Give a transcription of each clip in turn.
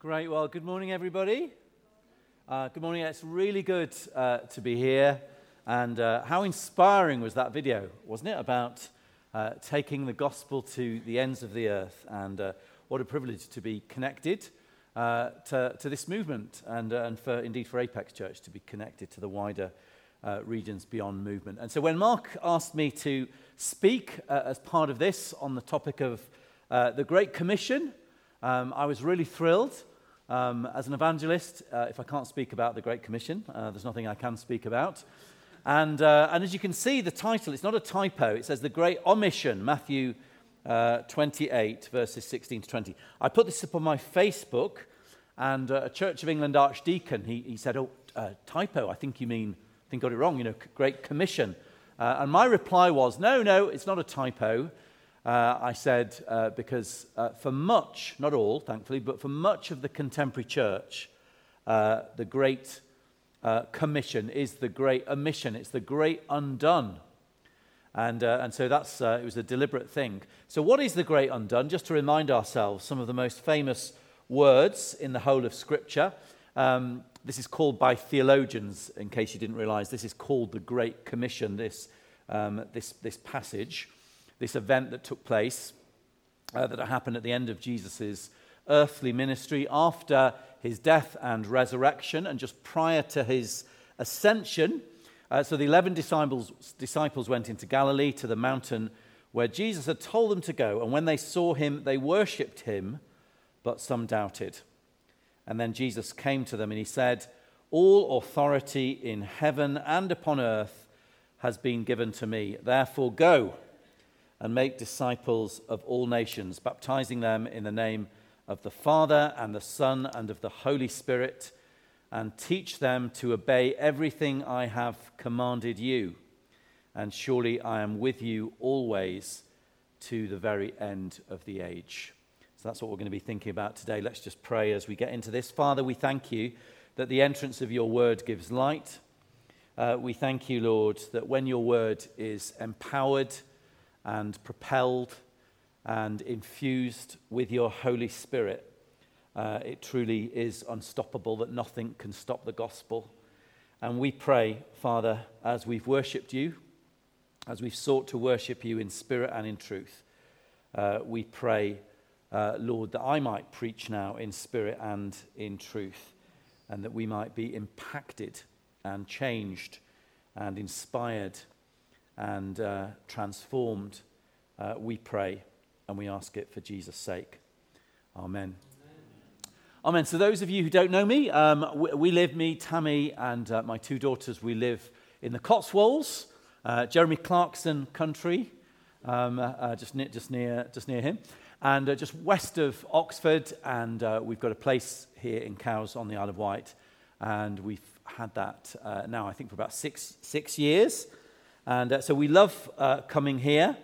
Great. Well, good morning, everybody. Good morning. It's really good to be here. And how inspiring was that video, wasn't it? About taking the gospel to the ends of the earth. And what a privilege to be connected to this movement, and for Apex Church to be connected to the wider Regions Beyond movement. And so when Mark asked me to speak as part of this on the topic of the Great Commission, I was really thrilled. As an evangelist, if I can't speak about the Great Commission, there's nothing I can speak about. And as you can see, the title, it's not a typo. It says the Great Omission, Matthew 28, verses 16 to 20. I put this up on my Facebook, and a Church of England archdeacon, he said, typo, I think got it wrong, Great Commission. And my reply was, no, it's not a typo. I said, because for much, not all, thankfully, but for much of the contemporary church, the Great Commission is the Great Omission. It's the Great Undone. And so that's it was a deliberate thing. So what is the Great Undone? Just to remind ourselves, some of the most famous words in the whole of Scripture. This is called by theologians, in case you didn't realize, this is called the Great Commission, this passage. This event that took place, that happened at the end of Jesus' earthly ministry after his death and resurrection and just prior to his ascension. So the 11 disciples went into Galilee to the mountain where Jesus had told them to go. And when they saw him, they worshipped him, but some doubted. And then Jesus came to them and he said, "All authority in heaven and upon earth has been given to me. Therefore go and make disciples of all nations, baptizing them in the name of the Father and the Son and of the Holy Spirit, and teach them to obey everything I have commanded you. And surely I am with you always to the very end of the age." So that's what we're going to be thinking about today. Let's just pray as we get into this. Father, we thank you that the entrance of your word gives light. We thank you, Lord, that when your word is empowered and propelled and infused with your Holy Spirit, it truly is unstoppable, that nothing can stop the gospel. And we pray, Father, as we've worshipped you, as we've sought to worship you in spirit and in truth, we pray, Lord, that I might preach now in spirit and in truth, and that we might be impacted and changed and inspired and transformed, we pray, and we ask it for Jesus' sake. Amen. Amen. So those of you who don't know me, we live, me, Tammy, and my two daughters, we live in the Cotswolds, Jeremy Clarkson country, just near him, and just west of Oxford, and we've got a place here in Cowes on the Isle of Wight, and we've had that now, I think, for about six years. And so we love coming here.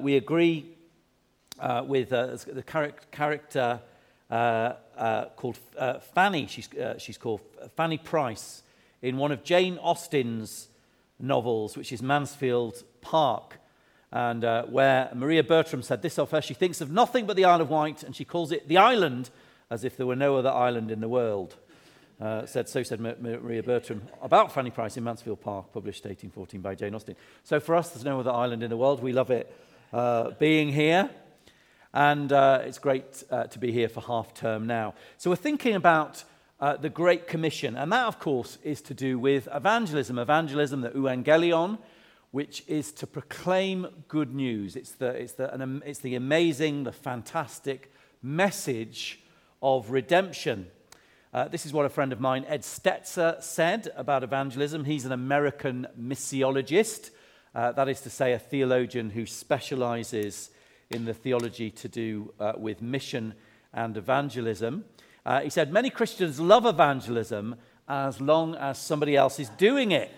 We agree with the character called Fanny. She's called Fanny Price in one of Jane Austen's novels, which is Mansfield Park, and where Maria Bertram said this of her: "She thinks of nothing but the Isle of Wight, and she calls it the island, as if there were no other island in the world." Said Maria Bertram about Fanny Price in Mansfield Park, published 1814 by Jane Austen. So for us, there's no other island in the world. We love it being here, and it's great to be here for half term now. So we're thinking about the Great Commission, and that, of course, is to do with evangelism. Evangelism, the euangelion, which is to proclaim good news. It's the amazing, the fantastic message of redemption. This is what a friend of mine, Ed Stetzer, said about evangelism. He's an American missiologist, that is to say a theologian who specializes in the theology to do with mission and evangelism. He said, "Many Christians love evangelism as long as somebody else is doing it."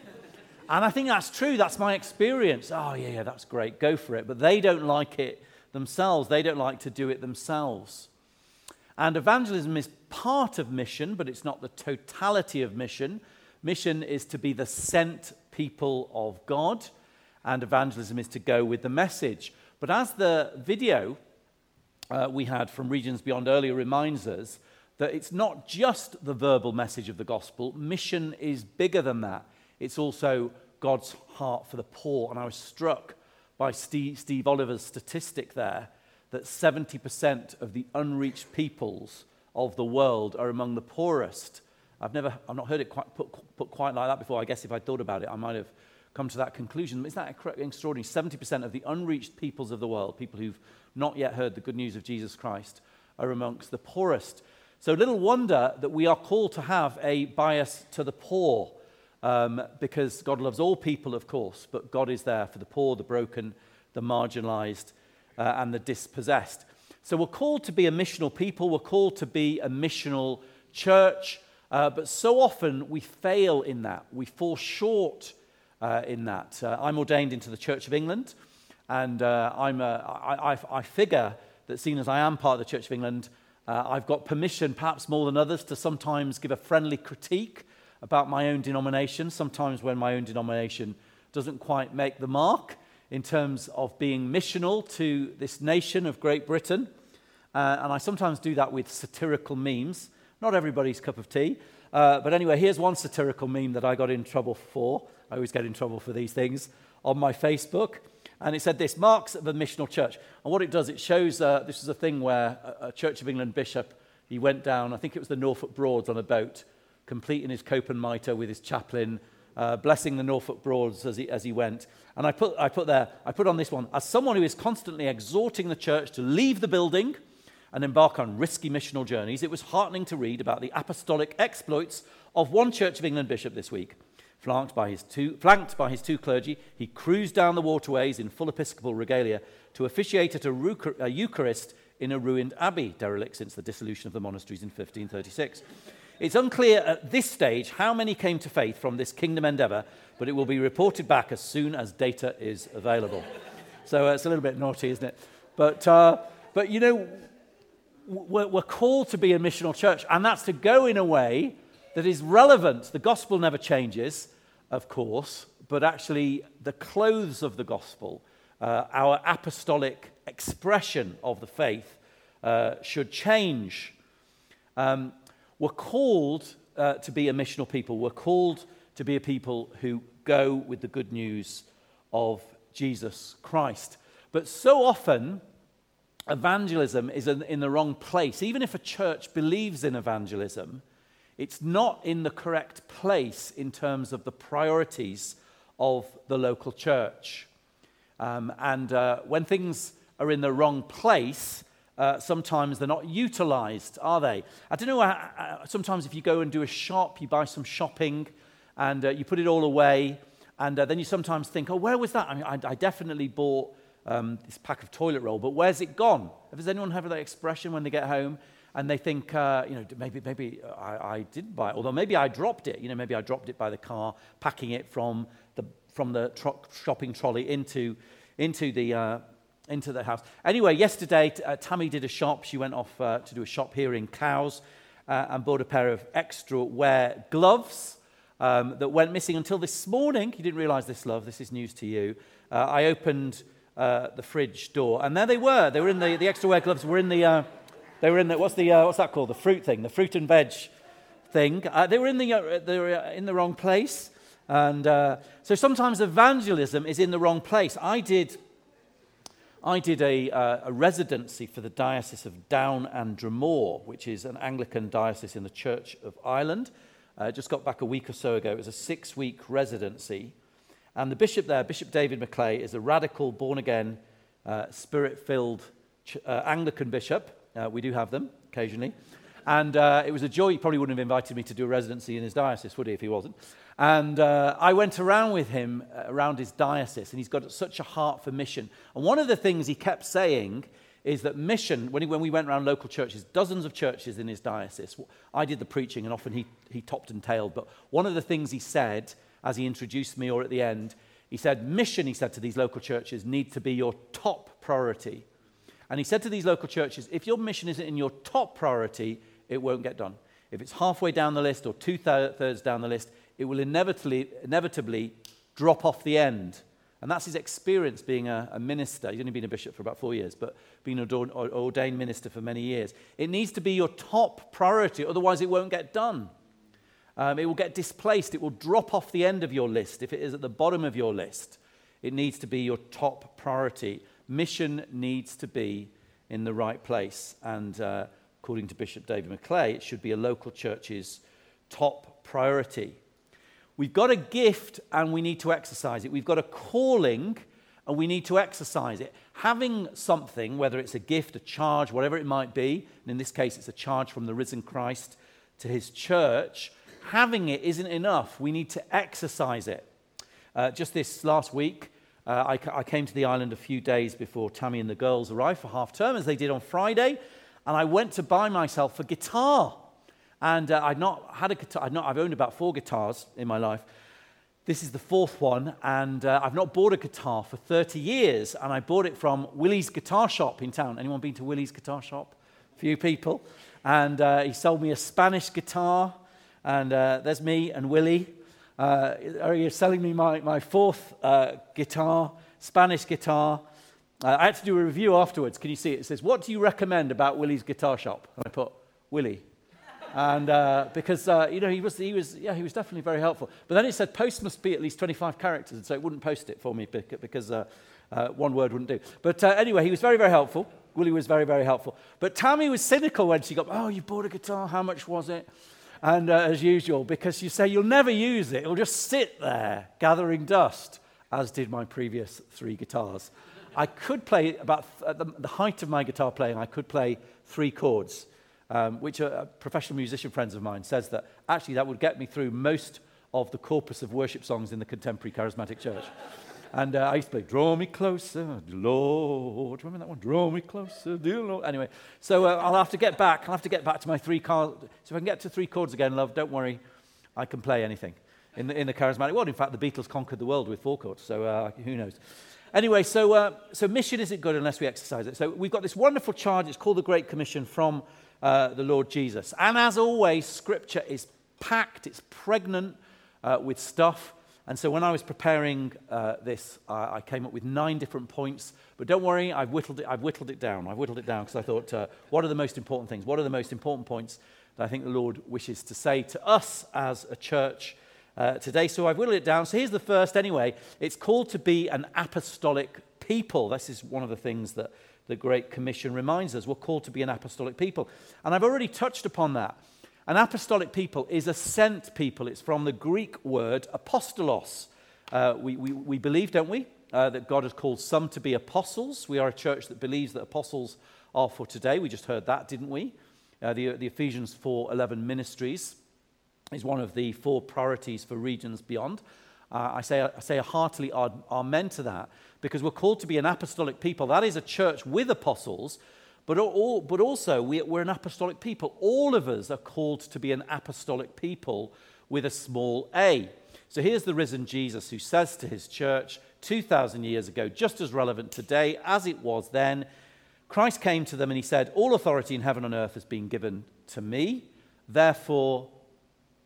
And I think that's true. That's my experience. Oh, yeah, that's great. Go for it. But they don't like it themselves. They don't like to do it themselves. And evangelism is part of mission, but it's not the totality of mission. Mission is to be the sent people of God, and evangelism is to go with the message. But as the video we had from Regions Beyond earlier reminds us, that it's not just the verbal message of the gospel. Mission is bigger than that. It's also God's heart for the poor. And I was struck by Steve Oliver's statistic there that 70% of the unreached peoples of the world are among the poorest. I've not heard it quite put quite like that before. I guess if I thought about it, I might have come to that conclusion. Isn't that extraordinary? 70% of the unreached peoples of the world, people who've not yet heard the good news of Jesus Christ, are amongst the poorest. So little wonder that we are called to have a bias to the poor, because God loves all people, of course, but God is there for the poor, the broken, the marginalized, and the dispossessed. So we're called to be a missional people. We're called to be a missional church. But so often we fail in that. We fall short in that. I'm ordained into the Church of England, and I figure that seeing as I am part of the Church of England, I've got permission, perhaps more than others, to sometimes give a friendly critique about my own denomination, sometimes when my own denomination doesn't quite make the mark in terms of being missional to this nation of Great Britain. And I sometimes do that with satirical memes. Not everybody's cup of tea. But anyway, here's one satirical meme that I got in trouble for. I always get in trouble for these things on my Facebook. And it said this, marks of a missional church. And what it does, it shows, this is a thing where a Church of England bishop, he went down, I think it was the Norfolk Broads on a boat, completing his Copen Mitre with his chaplain, blessing the Norfolk Broads as he went. And I put on this one, as someone who is constantly exhorting the church to leave the building and embark on risky missional journeys, it was heartening to read about the apostolic exploits of one Church of England bishop this week. Flanked by his two clergy, he cruised down the waterways in full episcopal regalia to officiate at a Eucharist in a ruined abbey, derelict since the dissolution of the monasteries in 1536. It's unclear at this stage how many came to faith from this kingdom endeavour, but it will be reported back as soon as data is available. So it's a little bit naughty, isn't it? But you know, we're called to be a missional church, and that's to go in a way that is relevant. The gospel never changes, of course, but actually the clothes of the gospel, our apostolic expression of the faith, should change. We're called to be a missional people. We're called to be a people who go with the good news of Jesus Christ. But so often, evangelism is in the wrong place. Even if a church believes in evangelism, it's not in the correct place in terms of the priorities of the local church. When things are in the wrong place, sometimes they're not utilised, are they? I don't know, sometimes if you go and do a shop, you buy some shopping and you put it all away, and then you sometimes think, oh, where was that? I mean, I definitely bought this pack of toilet roll, but where's it gone? Does anyone have that expression when they get home? And they think, maybe I didn't buy it, although maybe I dropped it. You know, maybe I dropped it by the car, packing it from the shopping trolley into the house. Anyway, yesterday Tammy did a shop. She went off to do a shop here in Cowes and bought a pair of extra wear gloves that went missing until this morning. You didn't realise this, love. This is news to you. I opened the fridge door, and there they were. They were in the extra wear gloves. Were in the. They were in the, what's the what's that called? The fruit thing, the fruit and veg thing. They were in the wrong place, and so sometimes evangelism is in the wrong place. I did a residency for the Diocese of Down and Dromore, which is an Anglican diocese in the Church of Ireland. Just got back a week or so ago. It was a 6-week residency, and the bishop there, Bishop David McClay, is a radical, born again, spirit-filled Anglican bishop. We do have them occasionally. And it was a joy. He probably wouldn't have invited me to do a residency in his diocese, would he, if he wasn't? And I went around with him around his diocese, and he's got such a heart for mission. And one of the things he kept saying is that mission, when we went around local churches, dozens of churches in his diocese, I did the preaching, and often he topped and tailed. But one of the things he said as he introduced me or at the end, he said, mission, he said to these local churches, need to be your top priority. And he said to these local churches, if your mission isn't in your top priority, it won't get done. If it's halfway down the list or two-thirds down the list, it will inevitably drop off the end And that's his experience being a minister. He's only been a bishop for about 4 years, but being an ordained minister for many years. It needs to be your top priority, otherwise it won't get done. It will get displaced. It will drop off the end of your list if it is at the bottom of your list. It needs to be your top priority. Mission needs to be in the right place. And according to Bishop David McClay, it should be a local church's top priority. We've got a gift and we need to exercise it. We've got a calling and we need to exercise it. Having something, whether it's a gift, a charge, whatever it might be, and in this case it's a charge from the risen Christ to his church, having it isn't enough. We need to exercise it. Just this last week, I came to the island a few days before Tammy and the girls arrived for half term, as they did on Friday, and I went to buy myself a guitar. And I'd not had a guitar. I've owned about 4 guitars in my life. This is the 4th one, and I've not bought a guitar for 30 years. And I bought it from Willie's Guitar Shop in town. Anyone been to Willie's Guitar Shop? A few people. And he sold me a Spanish guitar. And there's me and Willie. You're selling me my 4th guitar, Spanish guitar. I had to do a review afterwards. Can you see it? It says, "What do you recommend about Willie's Guitar Shop?" And I put Willie. And because, he was definitely very helpful. But then it said post must be at least 25 characters, and so it wouldn't post it for me because one word wouldn't do. But anyway, he was very, very helpful. Willie was very, very helpful. But Tammy was cynical when she got, "Oh, you bought a guitar, how much was it?" And as usual, because you say you'll never use it, it'll just sit there gathering dust, as did my previous 3 guitars. I could play, at the height of my guitar playing, I could play 3 chords. Which a professional musician friends of mine says that actually that would get me through most of the corpus of worship songs in the contemporary charismatic church. And I used to play, "Draw me closer, dear Lord." Do you remember that one? "Draw me closer, dear Lord." Anyway, so I'll have to get back to my 3 chords. So if I can get to 3 chords again, love, don't worry, I can play anything in the charismatic world. In fact, the Beatles conquered the world with 4 chords, so who knows. Anyway, so mission isn't good unless we exercise it. So we've got this wonderful charge. It's called the Great Commission from the Lord Jesus. And as always, Scripture is packed, it's pregnant with stuff. And so when I was preparing this, I came up with 9 different points. But don't worry, I've whittled it down because I thought, what are the most important things? What are the most important points that I think the Lord wishes to say to us as a church today? So I've whittled it down. So here's the first anyway. It's called to be an apostolic people. This is one of the things that the Great Commission reminds us. We're called to be an apostolic people. And I've already touched upon that. An apostolic people is a sent people. It's from the Greek word apostolos. We believe, don't we, that God has called some to be apostles. We are a church that believes that apostles are for today. We just heard that, didn't we? The Ephesians 4:11 ministries is one of the 4 priorities for Regions Beyond. I say a heartily amen to that, because we're called to be an apostolic people. That is a church with apostles, but also we're an apostolic people. All of us are called to be an apostolic people with a small a. So here's the risen Jesus who says to his church 2,000 years ago, just as relevant today as it was then, Christ came to them and he said, "All authority in heaven and earth has been given to me, therefore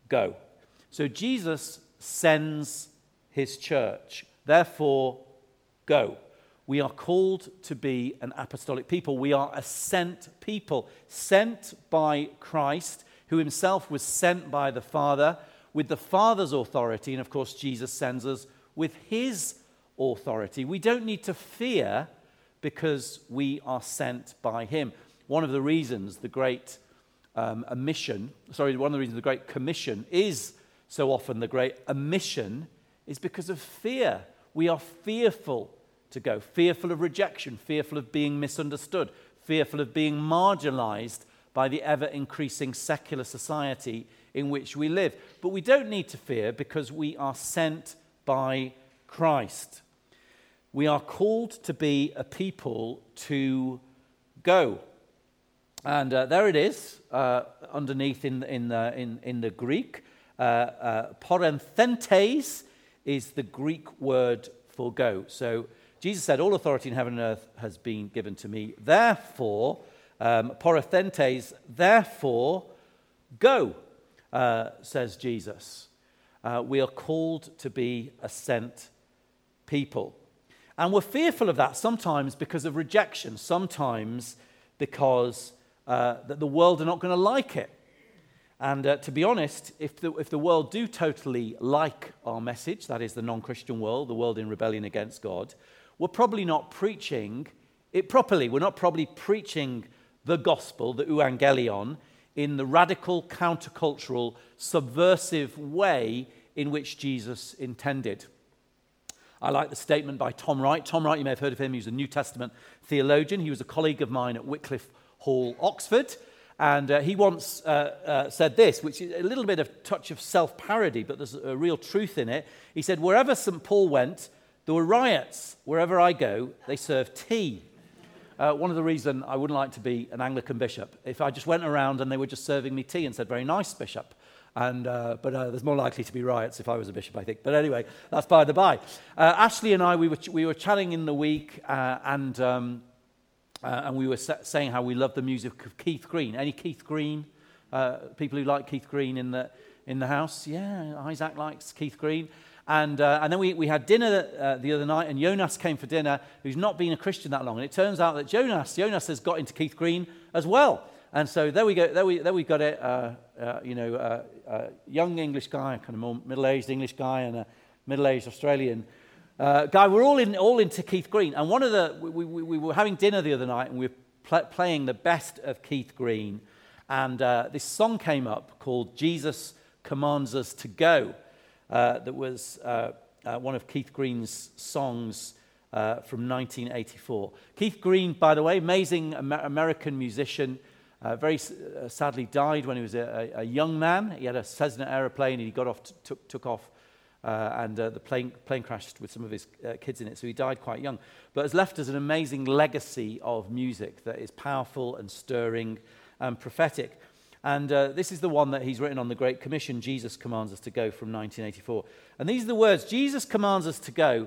go." So Jesus sends his church. Therefore, go. We are called to be an apostolic people. We are a sent people, sent by Christ, who himself was sent by the Father with the Father's authority. And of course, Jesus sends us with his authority. We don't need to fear because we are sent by him. One of the reasons the Great Commission is so often the Great Omission is because of fear. We are fearful to go, fearful of rejection, fearful of being misunderstood, fearful of being marginalized by the ever-increasing secular society in which we live. But we don't need to fear because we are sent by Christ. We are called to be a people to go. And there it is, underneath in the Greek. Porenthentes is the Greek word for go. So Jesus said, "All authority in heaven and earth has been given to me. Therefore, porenthentes, therefore, go," says Jesus. We are called to be a sent people. And we're fearful of that sometimes because of rejection, sometimes because that the world are not going to like it. And to be honest, if the world do totally like our message, that is the non-Christian world, the world in rebellion against God, we're probably not preaching it properly. We're not probably preaching the gospel, the euangelion, in the radical, countercultural, subversive way in which Jesus intended. I like the statement by Tom Wright. Tom Wright, you may have heard of him. He was a New Testament theologian. He was a colleague of mine at Wycliffe Hall, Oxford. And he once said this, which is a little bit of touch of self-parody, but there's a real truth in it. He said, wherever St. Paul went, there were riots. Wherever I go, they serve tea. One of the reasons I wouldn't like to be an Anglican bishop, if I just went around and they were just serving me tea and said, very nice, bishop. And But there's more likely to be riots if I was a bishop, I think. But anyway, that's by the by. Ashley and I, we were chatting in the week and we were saying how we love the music of Keith Green. Any Keith Green? People who like Keith Green in the house? Yeah, Isaac likes Keith Green. And then we had dinner the other night, and Jonas came for dinner, who's not been a Christian that long. And it turns out that Jonas has got into Keith Green as well. And so there we go. There we got it. Young English guy, kind of more middle-aged English guy, and a middle-aged Australian guy. We're all into Keith Green. And one of the we were having dinner the other night, and we were playing the best of Keith Green. And this song came up called "Jesus Commands Us to Go." That was one of Keith Green's songs from 1984. Keith Green, by the way, amazing American musician, very sadly died when he was a young man. He had a Cessna aeroplane and he got off, took off, and the plane crashed with some of his kids in it, so he died quite young. But has left us an amazing legacy of music that is powerful and stirring and prophetic. And this is the one that he's written on the Great Commission, Jesus Commands Us to Go, from 1984. And these are the words: Jesus commands us to go,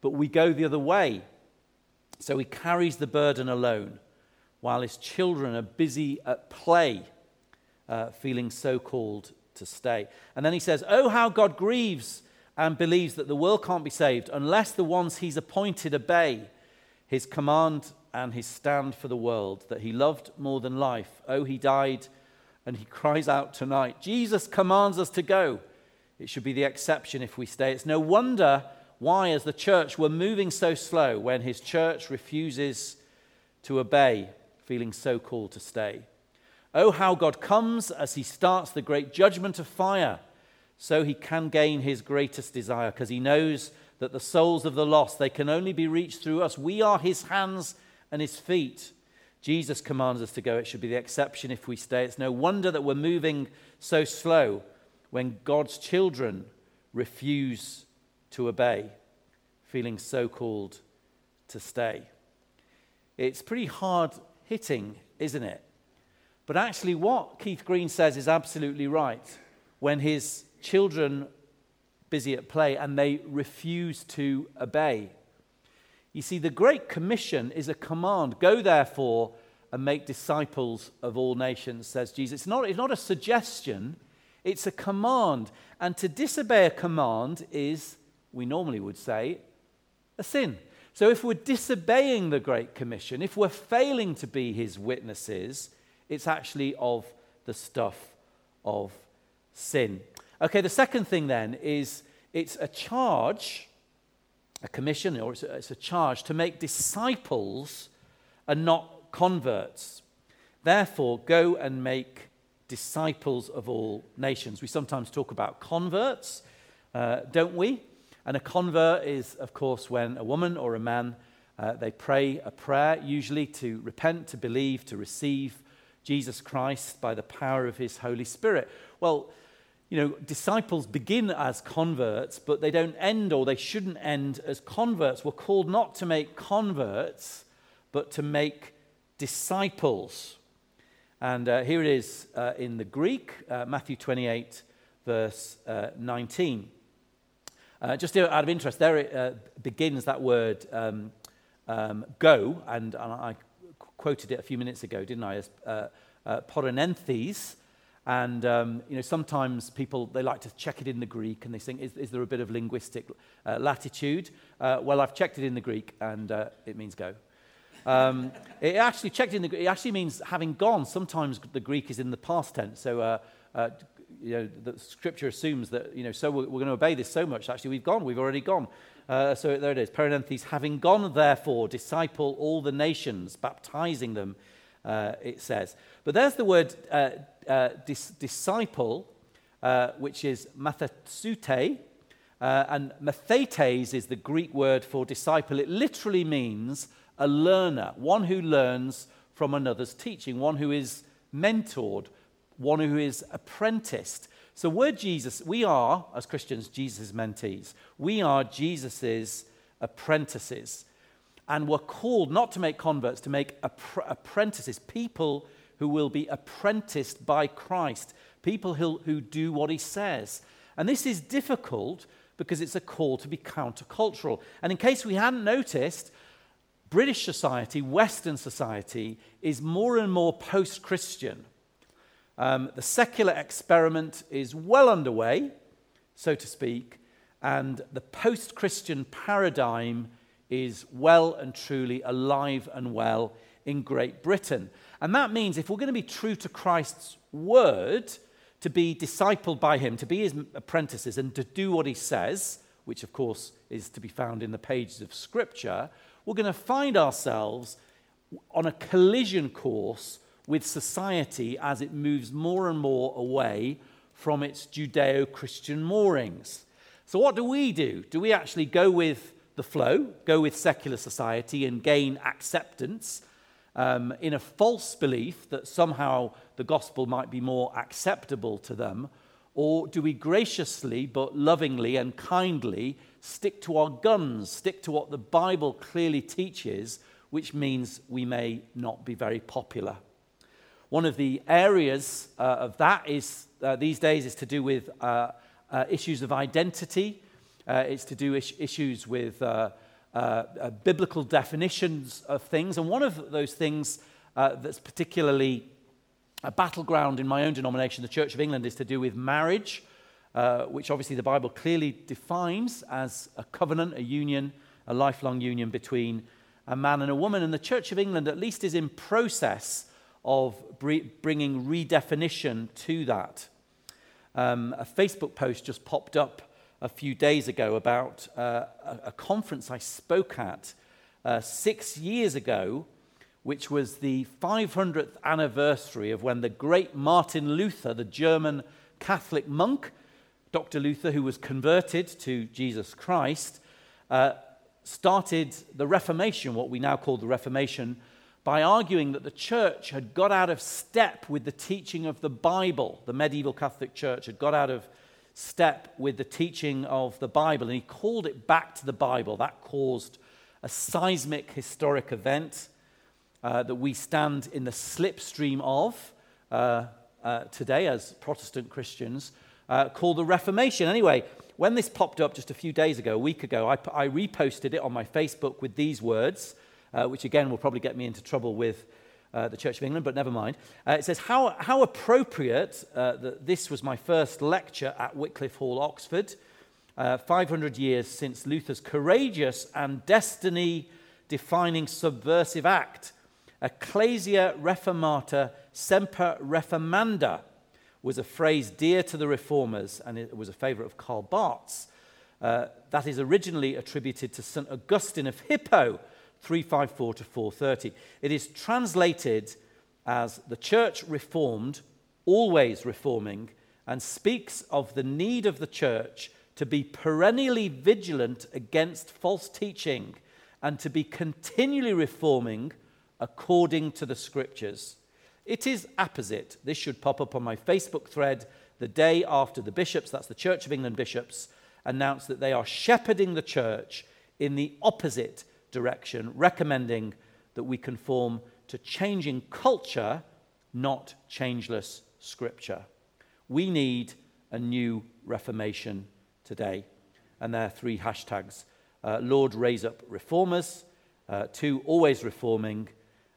but we go the other way. So he carries the burden alone, while his children are busy at play, feeling so called to stay. And then he says, oh, how God grieves and believes that the world can't be saved unless the ones he's appointed obey his command and his stand for the world that he loved more than life. Oh, he died. And he cries out tonight, Jesus commands us to go. It should be the exception if we stay. It's no wonder why, as the church, we're moving so slow when his church refuses to obey, feeling so called to stay. Oh, how God comes as he starts the great judgment of fire, so he can gain his greatest desire, because he knows that the souls of the lost, they can only be reached through us. We are his hands and his feet. Jesus commands us to go. It should be the exception if we stay. It's no wonder that we're moving so slow when God's children refuse to obey, feeling so called to stay. It's pretty hard hitting, isn't it? But actually what Keith Green says is absolutely right. When his children busy at play and they refuse to obey. You see, the Great Commission is a command. Go, therefore, and make disciples of all nations, says Jesus. It's not a suggestion. It's a command. And to disobey a command is, we normally would say, a sin. So if we're disobeying the Great Commission, if we're failing to be his witnesses, it's actually of the stuff of sin. Okay, the second thing then is it's a charge, a commission, or it's a charge to make disciples and not converts. Therefore, go and make disciples of all nations. We sometimes talk about converts, don't we? And a convert is, of course, when a woman or a man, they pray a prayer, usually to repent, to believe, to receive Jesus Christ by the power of his Holy Spirit. Well, you know, disciples begin as converts, but they don't end, or they shouldn't end, as converts. We're called not to make converts, but to make disciples. And here it is in the Greek, Matthew 28, verse 19. Just out of interest, there it begins, that word go, and I quoted it a few minutes ago, didn't I, as porenthentes. And, sometimes people, they like to check it in the Greek and they think, is there a bit of linguistic latitude? Well, I've checked it in the Greek and it means go. It actually means having gone. Sometimes the Greek is in the past tense. So, the scripture assumes that, so we're going to obey this so much. Actually, we've already gone. So there it is, porenthentes, having gone, therefore, disciple all the nations, baptizing them, it says. But there's the word disciple, which is mathesute, and mathetes is the Greek word for disciple. It literally means a learner, one who learns from another's teaching, one who is mentored, one who is apprenticed. So we're Jesus, we are, as Christians, Jesus' mentees. We are Jesus' apprentices. And we're called not to make converts, to make apprentices, people who will be apprenticed by Christ, people who do what he says. And this is difficult because it's a call to be countercultural. And in case we hadn't noticed, British society, Western society, is more and more post-Christian. The secular experiment is well underway, so to speak, and the post-Christian paradigm is well and truly alive and well in Great Britain. And that means if we're going to be true to Christ's word, to be discipled by him, to be his apprentices and to do what he says, which of course is to be found in the pages of Scripture, we're going to find ourselves on a collision course with society as it moves more and more away from its Judeo-Christian moorings. So what do we do? Do we actually go with the flow, go with secular society and gain acceptance in a false belief that somehow the gospel might be more acceptable to them? Or do we graciously but lovingly and kindly stick to our guns, stick to what the Bible clearly teaches, which means we may not be very popular? One of the areas of that is these days is to do with issues of identity. It's to do issues with biblical definitions of things. And one of those things that's particularly a battleground in my own denomination, the Church of England, is to do with marriage, which obviously the Bible clearly defines as a covenant, a union, a lifelong union between a man and a woman. And the Church of England at least is in process of bringing redefinition to that. A Facebook post just popped up a few days ago about a conference I spoke at 6 years ago, which was the 500th anniversary of when the great Martin Luther, the German Catholic monk, Dr. Luther, who was converted to Jesus Christ, started the Reformation, what we now call the Reformation, by arguing that the church had got out of step with the teaching of the Bible. The medieval Catholic Church had got out of step with the teaching of the Bible, and he called it back to the Bible. That caused a seismic historic event that we stand in the slipstream of today as Protestant Christians, called the Reformation. Anyway, when this popped up just a few days ago, a week ago, I reposted it on my Facebook with these words, which again will probably get me into trouble with the Church of England, but never mind. It says, how appropriate that this was my first lecture at Wycliffe Hall, Oxford, 500 years since Luther's courageous and destiny-defining subversive act, Ecclesia Reformata Semper Reformanda, was a phrase dear to the reformers, and it was a favourite of Karl Barth's. That is originally attributed to St. Augustine of Hippo, 354 to 430. It is translated as the church reformed, always reforming, and speaks of the need of the church to be perennially vigilant against false teaching and to be continually reforming according to the scriptures. It is apposite. This should pop up on my Facebook thread the day after the bishops, that's the Church of England bishops, announced that they are shepherding the church in the opposite direction, recommending that we conform to changing culture, not changeless scripture. We need a new reformation today. And there are three hashtags. Lord, raise up reformers. Two, always reforming.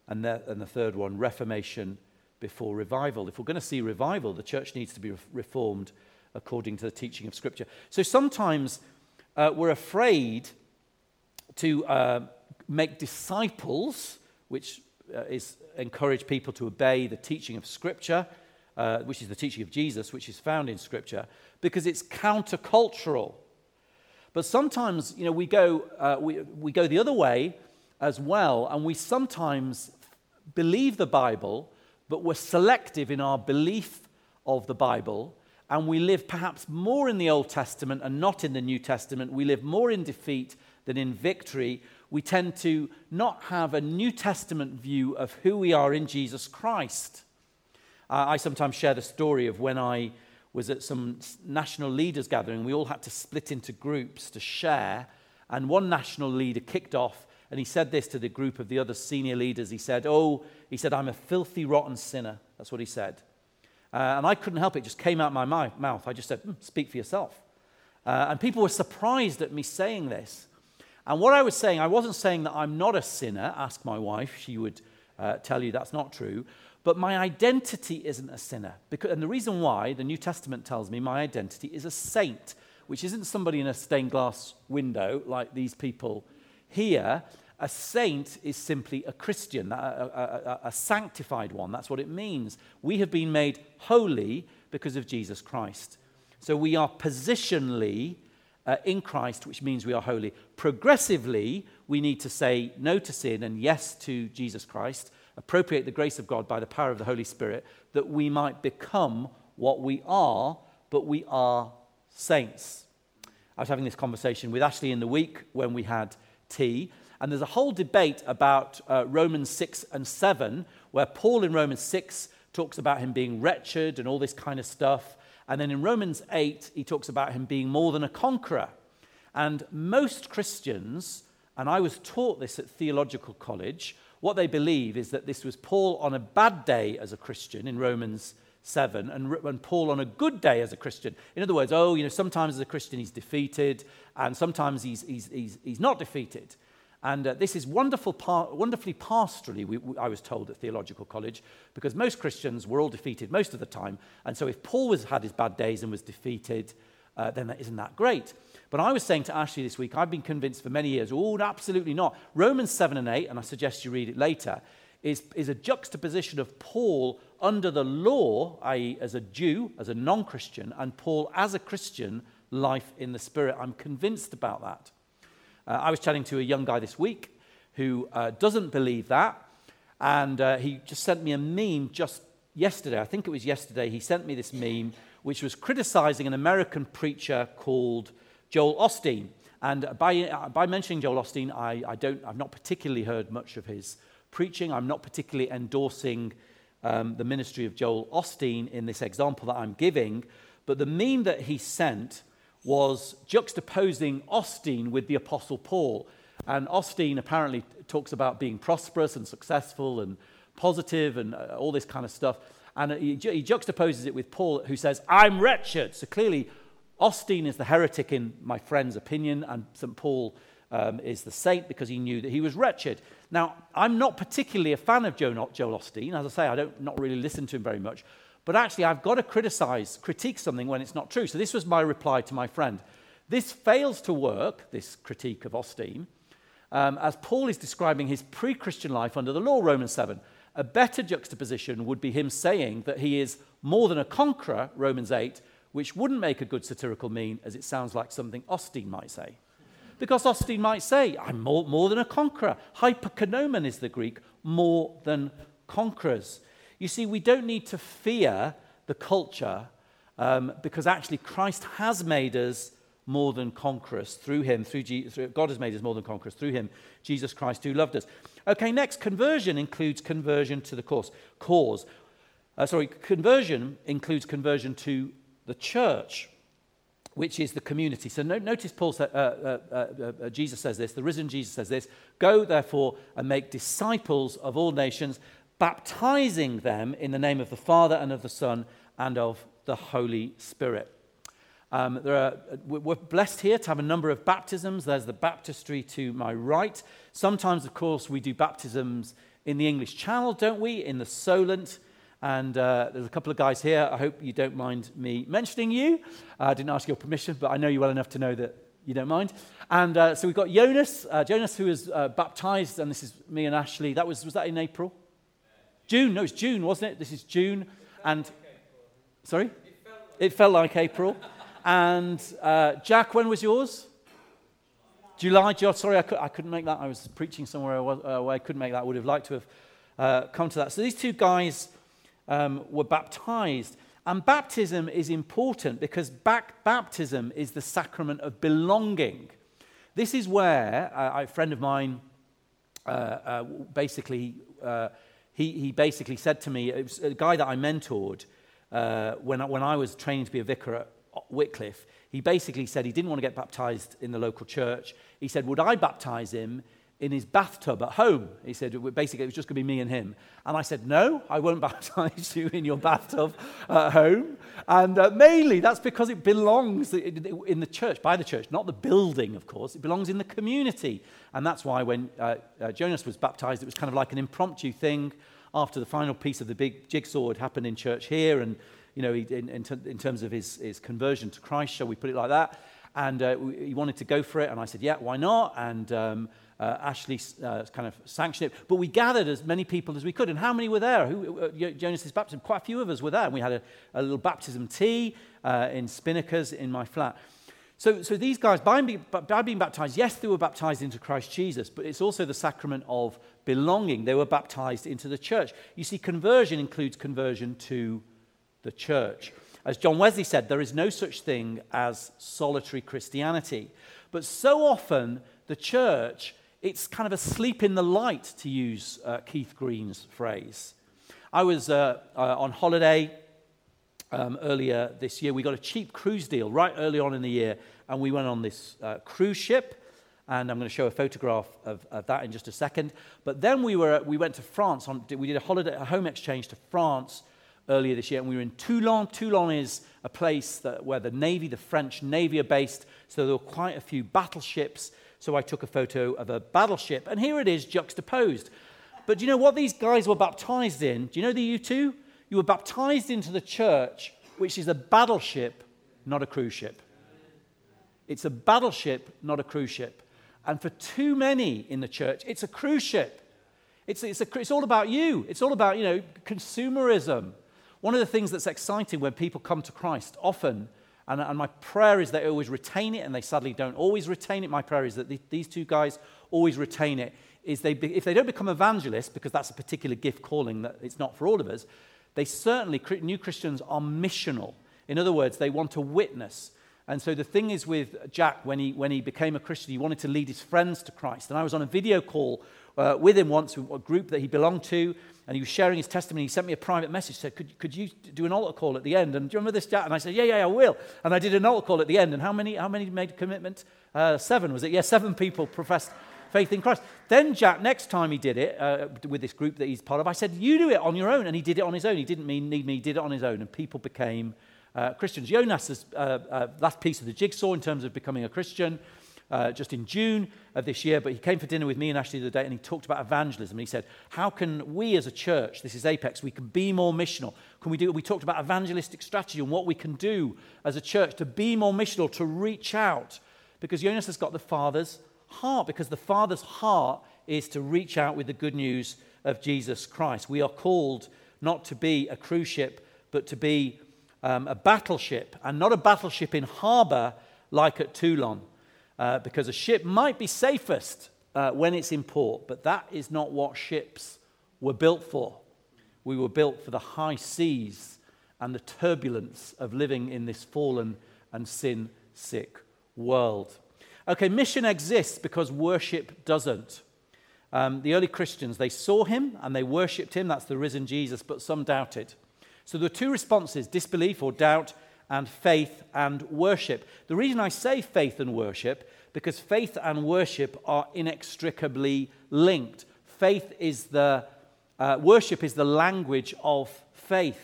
And the third one, reformation before revival. If we're going to see revival, the church needs to be reformed according to the teaching of Scripture. So sometimes we're afraid to make disciples, which is encourage people to obey the teaching of Scripture, which is the teaching of Jesus, which is found in Scripture, because it's countercultural. But sometimes, you know, we go the other way as well, and we sometimes believe the Bible, but we're selective in our belief of the Bible, and we live perhaps more in the Old Testament and not in the New Testament. We live more in defeat than in victory. We tend to not have a New Testament view of who we are in Jesus Christ. I sometimes share the story of when I was at some national leaders gathering. We all had to split into groups to share, and one national leader kicked off, and he said this to the group of the other senior leaders. He said, I'm a filthy, rotten sinner. That's what he said. And I couldn't help it. It just came out my mouth. I just said, speak for yourself. And people were surprised at me saying this. And what I was saying, I wasn't saying that I'm not a sinner. Ask my wife. She would tell you that's not true. But my identity isn't a sinner. And the reason why, the New Testament tells me my identity is a saint, which isn't somebody in a stained glass window like these people here. A saint is simply a Christian, a sanctified one. That's what it means. We have been made holy because of Jesus Christ. So we are positionally in Christ, which means we are holy. Progressively, we need to say no to sin and yes to Jesus Christ, appropriate the grace of God by the power of the Holy Spirit, that we might become what we are, but we are saints. I was having this conversation with Ashley in the week when we had tea, and there's a whole debate about Romans 6 and 7, where Paul in Romans 6 talks about him being wretched and all this kind of stuff. And then in Romans 8, he talks about him being more than a conqueror. And most Christians, and I was taught this at theological college, what they believe is that this was Paul on a bad day as a Christian in Romans 7 and Paul on a good day as a Christian. In other words, sometimes as a Christian he's defeated and sometimes he's not defeated. And this is wonderfully pastorally, I was told at theological college, because most Christians were all defeated most of the time. And so if Paul had his bad days and was defeated, then that isn't that great. But I was saying to Ashley this week, I've been convinced for many years, absolutely not. Romans 7 and 8, and I suggest you read it later, is a juxtaposition of Paul under the law, i.e. as a Jew, as a non-Christian, and Paul as a Christian, life in the Spirit. I'm convinced about that. I was chatting to a young guy this week who doesn't believe that, and he just sent me a meme just yesterday. I think it was yesterday he sent me this meme, which was criticizing an American preacher called Joel Osteen. And by mentioning Joel Osteen, I've not particularly heard much of his preaching. I'm not particularly endorsing the ministry of Joel Osteen in this example that I'm giving, but the meme that he sent was juxtaposing Austin with the Apostle Paul. And Austin apparently talks about being prosperous and successful and positive and all this kind of stuff. And he juxtaposes it with Paul, who says, I'm wretched. So clearly, Austin is the heretic in my friend's opinion, and St. Paul is the saint because he knew that he was wretched. Now, I'm not particularly a fan of Joel Osteen. As I say, I don't not really listen to him very much. But actually, I've got to critique something when it's not true. So this was my reply to my friend. This fails to work, this critique of Osteen, as Paul is describing his pre-Christian life under the law, Romans 7. A better juxtaposition would be him saying that he is more than a conqueror, Romans 8, which wouldn't make a good satirical meme, as it sounds like something Osteen might say. Because Osteen might say, I'm more than a conqueror. Hyperkonomen is the Greek, more than conquerors. You see, we don't need to fear the culture because actually Christ has made us more than conquerors through him. God has made us more than conquerors through him, Jesus Christ, who loved us. Okay, next, conversion includes conversion to the church, which is the community. So notice Jesus says this, the risen Jesus says this, go therefore and make disciples of all nations, baptizing them in the name of the Father and of the Son and of the Holy Spirit. We're blessed here to have a number of baptisms. There's the baptistry to my right. Sometimes, of course, we do baptisms in the English Channel, don't we? In the Solent. And there's a couple of guys here. I hope you don't mind me mentioning you. I didn't ask your permission, but I know you well enough to know that you don't mind. And so we've got Jonas. Jonas, who was baptized, and this is me and Ashley. That was that in April? June. No, it's June, wasn't it? This is June. And sorry? It felt like April. And Jack, when was yours? July. Sorry, I couldn't make that. I was preaching somewhere where I couldn't make that. I would have liked to have come to that. So these two guys were baptized. And baptism is important because baptism is the sacrament of belonging. This is where a friend of mine basically said to me, it was a guy that I mentored when I was training to be a vicar at Wycliffe. He basically said he didn't want to get baptized in the local church. He said, would I baptize him in his bathtub at home? He said, basically, it was just going to be me and him. And I said, no, I won't baptize you in your bathtub at home. And mainly that's because it belongs in the church, by the church, not the building, of course. It belongs in the community. And that's why when Jonas was baptized, it was kind of like an impromptu thing after the final piece of the big jigsaw had happened in church here. And, you know, in terms of his conversion to Christ, shall we put it like that? And he wanted to go for it. And I said, yeah, why not? And Ashley kind of sanctioned it. But we gathered as many people as we could. And how many were there? Jonas's baptism, quite a few of us were there. And we had a little baptism tea in Spinnaker's in my flat. So these guys, by being baptized, yes, they were baptized into Christ Jesus, but it's also the sacrament of belonging. They were baptized into the church. You see, conversion includes conversion to the church. As John Wesley said, there is no such thing as solitary Christianity. But so often, the church, it's kind of asleep in the light, to use Keith Green's phrase. I was on holiday earlier this year. We got a cheap cruise deal right early on in the year, and we went on this cruise ship. And I'm going to show a photograph of that in just a second. But then we went to France. We did a home exchange to France earlier this year, and we were in Toulon. Toulon is a place where the French Navy are based, so there were quite a few battleships, so I took a photo of a battleship, and here it is juxtaposed. But do you know what these guys were baptized in? Do you know the U2? You were baptized into the church, which is a battleship, not a cruise ship. It's a battleship, not a cruise ship. And for too many in the church, it's a cruise ship. It's all about you. It's all about, you know, consumerism. One of the things that's exciting when people come to Christ often, and my prayer is they always retain it, and they sadly don't always retain it. My prayer is that these two guys always retain it. If they don't become evangelists, because that's a particular gift calling that it's not for all of us, they certainly, new Christians are missional. In other words, they want to witness. And so the thing is with Jack, when he became a Christian, he wanted to lead his friends to Christ. And I was on a video call with him once, with a group that he belonged to, and he was sharing his testimony. He sent me a private message, said, could you do an altar call at the end? And do you remember this, Jack? And I said, yeah, I will. And I did an altar call at the end. And how many made a commitment? 7, was it? Yeah, 7 people professed faith in Christ. Then Jack, next time he did it with this group that he's part of, I said, you do it on your own. And he did it on his own. He didn't need me, he did it on his own. And people became Christians. Jonas's last piece of the jigsaw in terms of becoming a Christian, just in June of this year, but he came for dinner with me and Ashley the other day, and he talked about evangelism. And he said, how can we as a church, this is Apex, we can be more missional? We talked about evangelistic strategy and what we can do as a church to be more missional, to reach out, because Jonas has got the Father's heart, because the Father's heart is to reach out with the good news of Jesus Christ. We are called not to be a cruise ship, but to be a battleship, and not a battleship in harbour like at Toulon. Because a ship might be safest when it's in port, but that is not what ships were built for. We were built for the high seas and the turbulence of living in this fallen and sin-sick world. Okay, mission exists because worship doesn't. The early Christians, they saw him and they worshipped him. That's the risen Jesus, but some doubted. So there were two responses, disbelief or doubt, and faith and worship. The reason I say faith and worship, because faith and worship are inextricably linked. Faith is worship is the language of faith.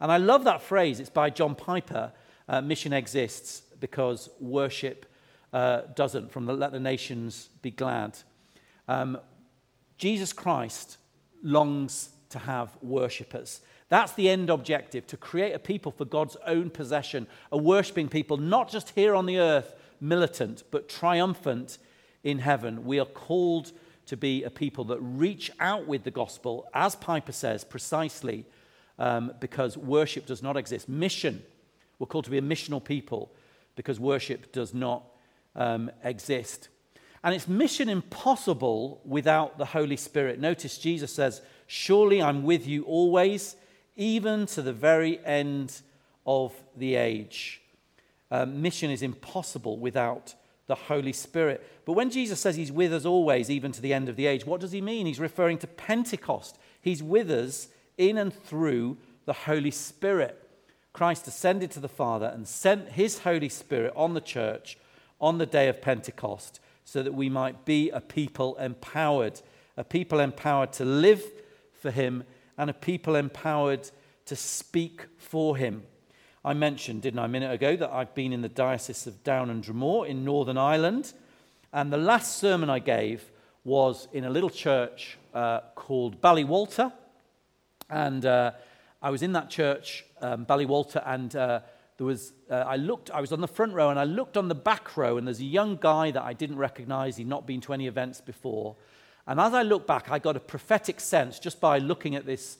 And I love that phrase. It's by John Piper. Mission exists because worship doesn't, from the Let the Nations Be Glad. Jesus Christ longs to have worshippers. That's the end objective, to create a people for God's own possession, a worshipping people, not just here on the earth, militant, but triumphant in heaven. We are called to be a people that reach out with the gospel, as Piper says, precisely because worship does not exist. Mission, we're called to be a missional people because worship does not exist. And it's mission impossible without the Holy Spirit. Notice Jesus says, "Surely I'm with you always, even to the very end of the age." Mission is impossible without the Holy Spirit. But when Jesus says he's with us always, even to the end of the age, what does he mean? He's referring to Pentecost. He's with us in and through the Holy Spirit. Christ ascended to the Father and sent his Holy Spirit on the church on the day of Pentecost, so that we might be a people empowered to live for him and a people empowered to speak for him. I mentioned, didn't I, a minute ago, that I've been in the Diocese of Down and Dromore in Northern Ireland. And the last sermon I gave was in a little church called Ballywalter. And I was in that church, Ballywalter, and I was on the front row and I looked on the back row, and there's a young guy that I didn't recognize. He'd not been to any events before. And as I looked back, I got a prophetic sense just by looking at this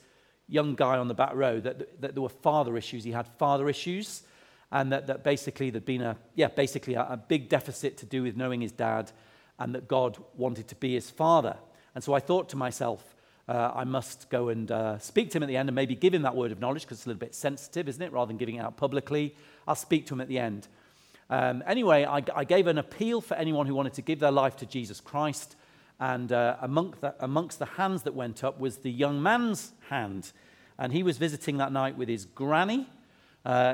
young guy on the back row that there were father issues. He had father issues, and that basically there'd been a big deficit to do with knowing his dad, and that God wanted to be his father. And so I thought to myself, I must go and speak to him at the end and maybe give him that word of knowledge, because it's a little bit sensitive, isn't it? Rather than giving it out publicly, I'll speak to him at the end. Anyway, I gave an appeal for anyone who wanted to give their life to Jesus Christ. And amongst the hands that went up was the young man's hand. And he was visiting that night with his granny.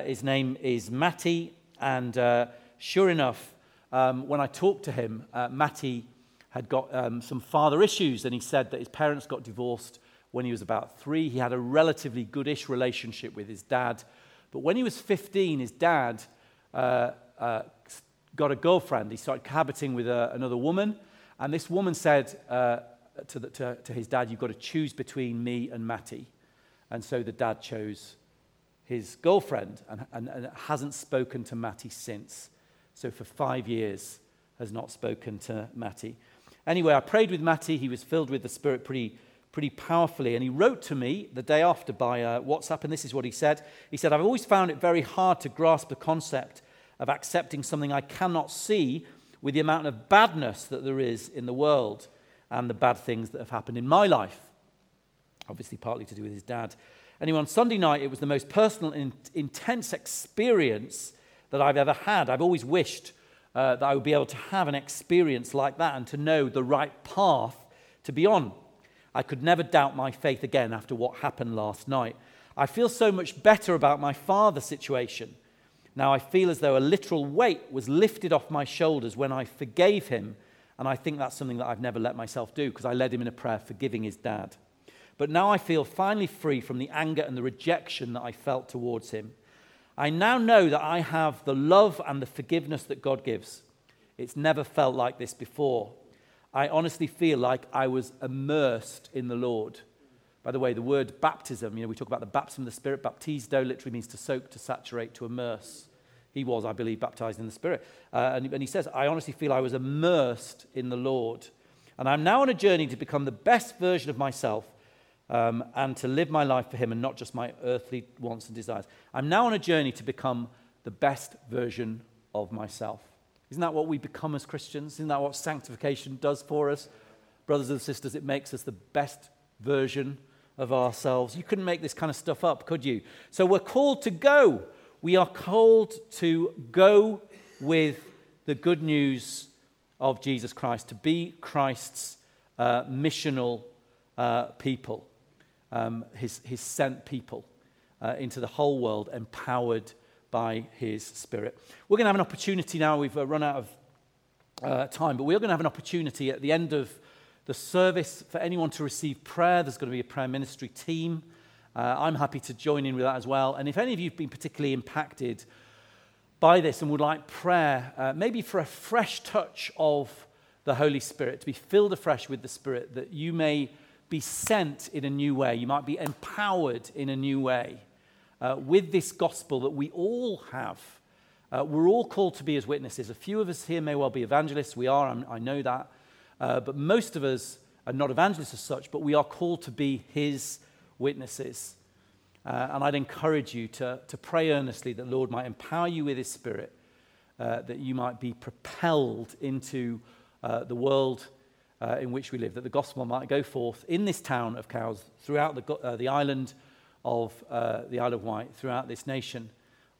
His name is Matty. And sure enough, when I talked to him, Matty had got some father issues. And he said that his parents got divorced when he was about 3. He had a relatively goodish relationship with his dad. But when he was 15, his dad got a girlfriend. He started cohabiting with another woman. And this woman said to his dad, "You've got to choose between me and Matty." And so the dad chose his girlfriend and hasn't spoken to Matty since. So for 5 years has not spoken to Matty. Anyway, I prayed with Matty. He was filled with the Spirit pretty powerfully. And he wrote to me the day after by WhatsApp, and this is what he said. He said, "I've always found it very hard to grasp the concept of accepting something I cannot see, with the amount of badness that there is in the world and the bad things that have happened in my life." Obviously, partly to do with his dad. Anyway, on Sunday night, it was the most personal and intense experience that I've ever had. I've always wished that I would be able to have an experience like that and to know the right path to be on. I could never doubt my faith again after what happened last night. I feel so much better about my father situation. Now I feel as though a literal weight was lifted off my shoulders when I forgave him, and I think that's something that I've never let myself do, because I led him in a prayer forgiving his dad. But now I feel finally free from the anger and the rejection that I felt towards him. I now know that I have the love and the forgiveness that God gives. It's never felt like this before. I honestly feel like I was immersed in the Lord. By the way, the word baptism, we talk about the baptism of the Spirit. Baptizo literally means to soak, to saturate, to immerse. He was, I believe, baptized in the Spirit. And he says, "I honestly feel I was immersed in the Lord. And I'm now on a journey to become the best version of myself and to live my life for him and not just my earthly wants and desires. I'm now on a journey to become the best version of myself." Isn't that what we become as Christians? Isn't that what sanctification does for us? Brothers and sisters, it makes us the best version of ourselves. You couldn't make this kind of stuff up, could you? So we're called to go. We are called to go with the good news of Jesus Christ, to be Christ's missional people, his sent people into the whole world, empowered by his Spirit. We're going to have an opportunity now. We've run out of time, but we're going to have an opportunity at the end of the service for anyone to receive prayer. There's going to be a prayer ministry team. I'm happy to join in with that as well. And if any of you have been particularly impacted by this and would like prayer, maybe for a fresh touch of the Holy Spirit, to be filled afresh with the Spirit, that you may be sent in a new way. You might be empowered in a new way with this gospel that we all have. We're all called to be as witnesses. A few of us here may well be evangelists. We are, I know that. But most of us are not evangelists as such, but we are called to be his witnesses. And I'd encourage you to pray earnestly that Lord might empower you with his Spirit, that you might be propelled into the world in which we live, that the gospel might go forth in this town of Cowes, throughout the island of the Isle of Wight, throughout this nation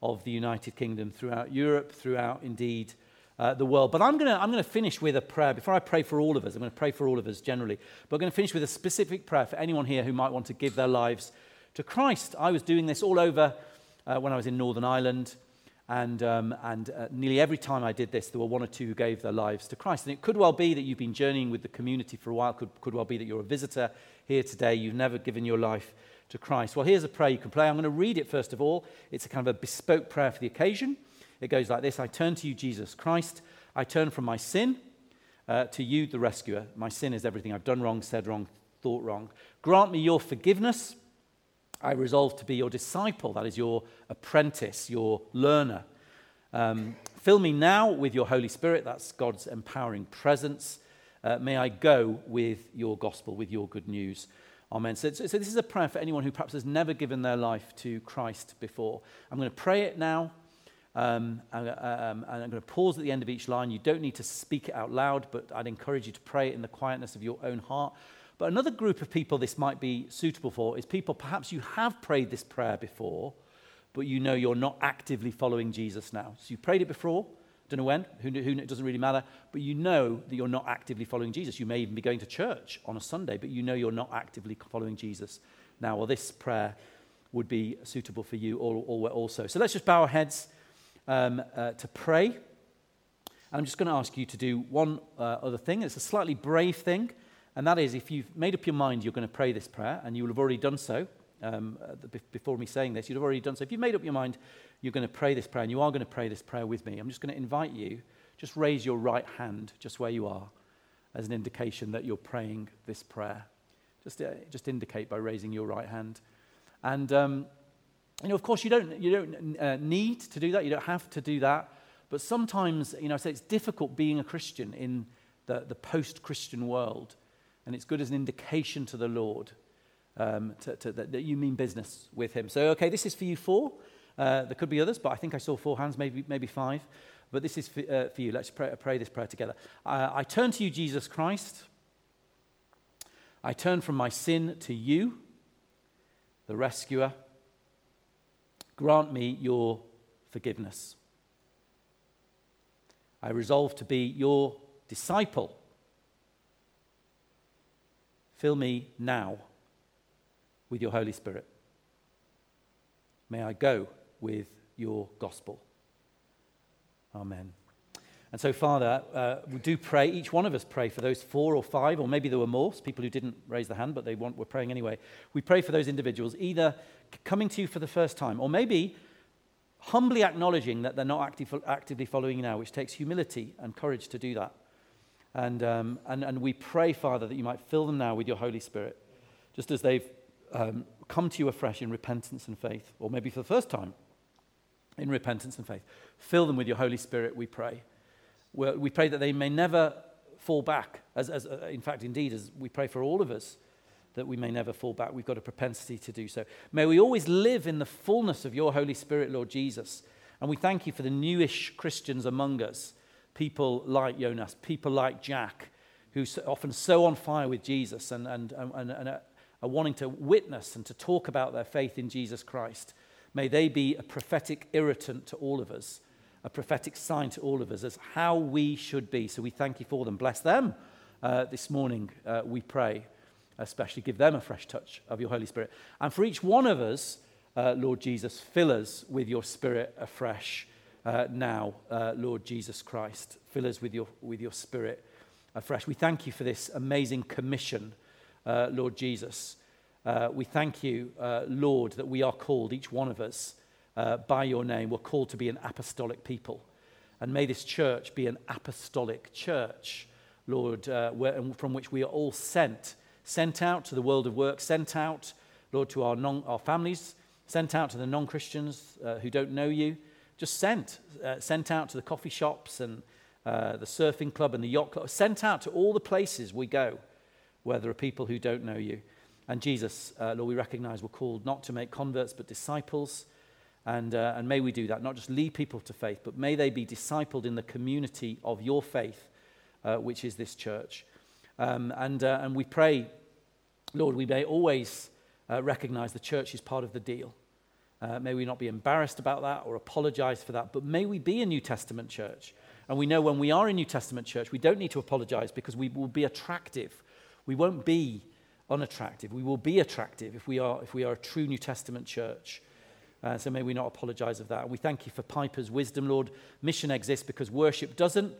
of the United Kingdom, throughout Europe, throughout indeed the world. But I'm going to finish with a prayer. Before I pray for all of us, I'm going to pray for all of us generally, but I'm going to finish with a specific prayer for anyone here who might want to give their lives to Christ. I was doing this all over when I was in Northern Ireland, and nearly every time I did this, there were one or two who gave their lives to Christ. And it could well be that you've been journeying with the community for a while. Could well be that you're a visitor here today. You've never given your life to Christ. Well, here's a prayer you can pray. I'm going to read it first of all. It's a kind of a bespoke prayer for the occasion. It goes like this: I turn to you, Jesus Christ. I turn from my sin to you, the rescuer. My sin is everything I've done wrong, said wrong, thought wrong. Grant me your forgiveness. I resolve to be your disciple, that is your apprentice, your learner. Fill me now with your Holy Spirit, that's God's empowering presence. May I go with your gospel, with your good news. Amen. So this is a prayer for anyone who perhaps has never given their life to Christ before. I'm going to pray it now, and I'm going to pause at the end of each line. You don't need to speak it out loud, but I'd encourage you to pray it in the quietness of your own heart. But another group of people this might be suitable for is people, perhaps you have prayed this prayer before, but you know you're not actively following Jesus now. So you prayed it before, don't know when, who it doesn't really matter, but you know that you're not actively following Jesus. You may even be going to church on a Sunday, but you know you're not actively following Jesus now. Well, this prayer would be suitable for you or also. So let's just bow our heads to pray. And I'm just going to ask you to do one other thing. It's a slightly brave thing. And that is, if you've made up your mind you're going to pray this prayer, and you will have already done so, before me saying this, you'd have already done so. If you've made up your mind you're going to pray this prayer, and you are going to pray this prayer with me, I'm just going to invite you, just raise your right hand just where you are as an indication that you're praying this prayer. Just indicate by raising your right hand. And, of course, you don't need to do that. You don't have to do that. But sometimes, I say it's difficult being a Christian in the post-Christian world. And it's good as an indication to the Lord that you mean business with him. So, okay, this is for you four. There could be others, but I think I saw four hands, maybe five. But this is for you. Let's pray this prayer together. I turn to you, Jesus Christ. I turn from my sin to you, the rescuer. Grant me your forgiveness. I resolve to be your disciple. Fill me now with your Holy Spirit. May I go with your gospel. Amen. And so, Father, we do pray, each one of us pray for those four or five, or maybe there were more, people who didn't raise their hand, but were praying anyway. We pray for those individuals, either coming to you for the first time, or maybe humbly acknowledging that they're not actively following you now, which takes humility and courage to do that. And we pray, Father, that you might fill them now with your Holy Spirit, just as they've come to you afresh in repentance and faith, or maybe for the first time in repentance and faith. Fill them with your Holy Spirit, we pray. We pray that they may never fall back. In fact, indeed, as we pray for all of us, that we may never fall back. We've got a propensity to do so. May we always live in the fullness of your Holy Spirit, Lord Jesus. And we thank you for the newish Christians among us. People like Jonas, people like Jack, who's often so on fire with Jesus and are wanting to witness and to talk about their faith in Jesus Christ. May they be a prophetic irritant to all of us, a prophetic sign to all of us as how we should be. So we thank you for them. Bless them this morning, we pray. Especially give them a fresh touch of your Holy Spirit. And for each one of us, Lord Jesus, fill us with your Spirit afresh. Now, Lord Jesus Christ, fill us with your Spirit afresh. We thank you for this amazing commission, Lord Jesus. We thank you, Lord, that we are called, each one of us, by your name. We're called to be an apostolic people. And may this church be an apostolic church, Lord, from which we are all sent, sent out to the world of work, sent out, Lord, to our families, sent out to the non-Christians who don't know you, just sent out to the coffee shops and the surfing club and the yacht club, sent out to all the places we go where there are people who don't know you. And Jesus, Lord, we recognize we're called not to make converts but disciples, and may we do that, not just lead people to faith, but may they be discipled in the community of your faith, which is this church. And we pray, Lord, we may always recognize the church is part of the deal. May we not be embarrassed about that or apologize for that, but may we be a New Testament church. And we know when we are a New Testament church, we don't need to apologize because we will be attractive. We won't be unattractive. We will be attractive if we are a true New Testament church. So may we not apologize of that. And we thank you for Piper's wisdom, Lord. Mission exists because worship doesn't.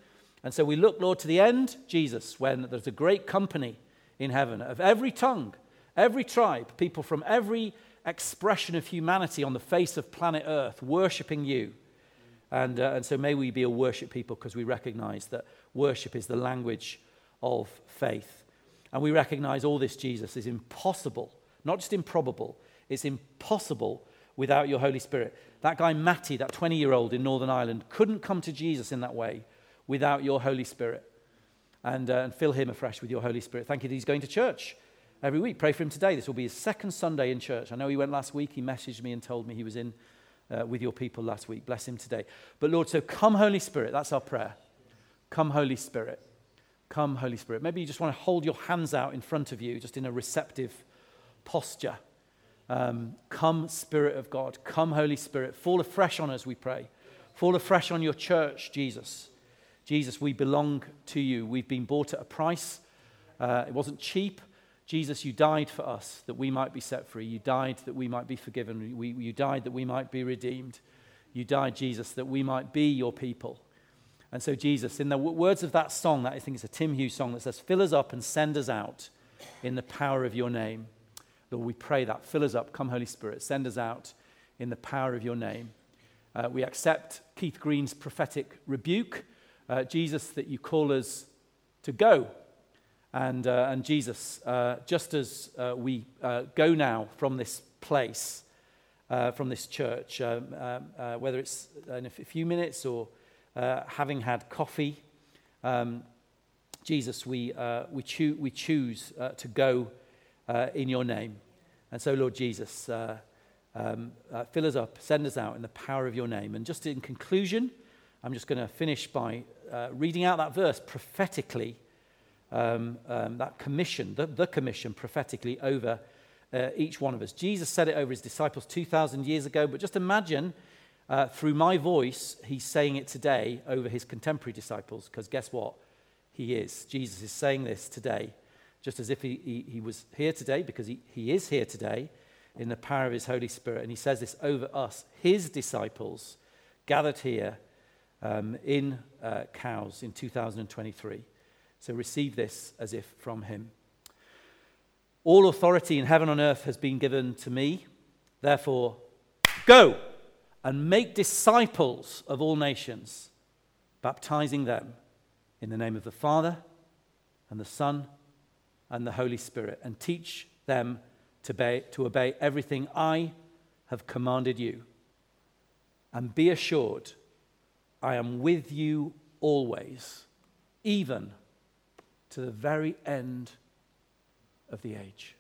And so we look, Lord, to the end, Jesus, when there's a great company in heaven of every tongue, every tribe, people from every expression of humanity on the face of planet Earth, worshiping you. And so may we be a worship people because we recognize that worship is the language of faith. And we recognize all this, Jesus, is impossible, not just improbable, it's impossible without your Holy Spirit. That guy Matty, that 20-year-old in Northern Ireland, couldn't come to Jesus in that way without your Holy Spirit. And fill him afresh with your Holy Spirit. Thank you that he's going to church every week. Pray for him today. This will be his second Sunday in church. I know he went last week. He messaged me and told me he was in with your people last week. Bless him today. But Lord, so come Holy Spirit. That's our prayer. Come Holy Spirit. Come Holy Spirit. Maybe you just want to hold your hands out in front of you, just in a receptive posture. Come Spirit of God. Come Holy Spirit. Fall afresh on us, we pray. Fall afresh on your church, Jesus. Jesus, we belong to you. We've been bought at a price. It wasn't cheap. Jesus, you died for us that we might be set free. You died that we might be forgiven. You died that we might be redeemed. You died, Jesus, that we might be your people. And so, Jesus, in the words of that song, that I think it's a Tim Hughes song that says, fill us up and send us out in the power of your name. Lord, we pray that. Fill us up. Come, Holy Spirit. Send us out in the power of your name. We accept Keith Green's prophetic rebuke. Jesus, that you call us to go. And Jesus, just as we go now from this place, from this church, whether it's in a few minutes or having had coffee, Jesus, we choose to go in your name. And so, Lord Jesus, fill us up, send us out in the power of your name. And just in conclusion, I'm just going to finish by reading out that verse prophetically, that commission, the commission prophetically over each one of us. Jesus said it over his disciples 2,000 years ago, but just imagine through my voice, he's saying it today over his contemporary disciples, because guess what? He is. Jesus is saying this today, just as if he was here today, because he is here today in the power of his Holy Spirit. And he says this over us, his disciples gathered here in Cowes in 2023. So receive this as if from him. All authority in heaven and earth has been given to me. Therefore, go and make disciples of all nations, baptizing them in the name of the Father and the Son and the Holy Spirit, and teach them to obey everything I have commanded you. And be assured, I am with you always, even to the very end of the age.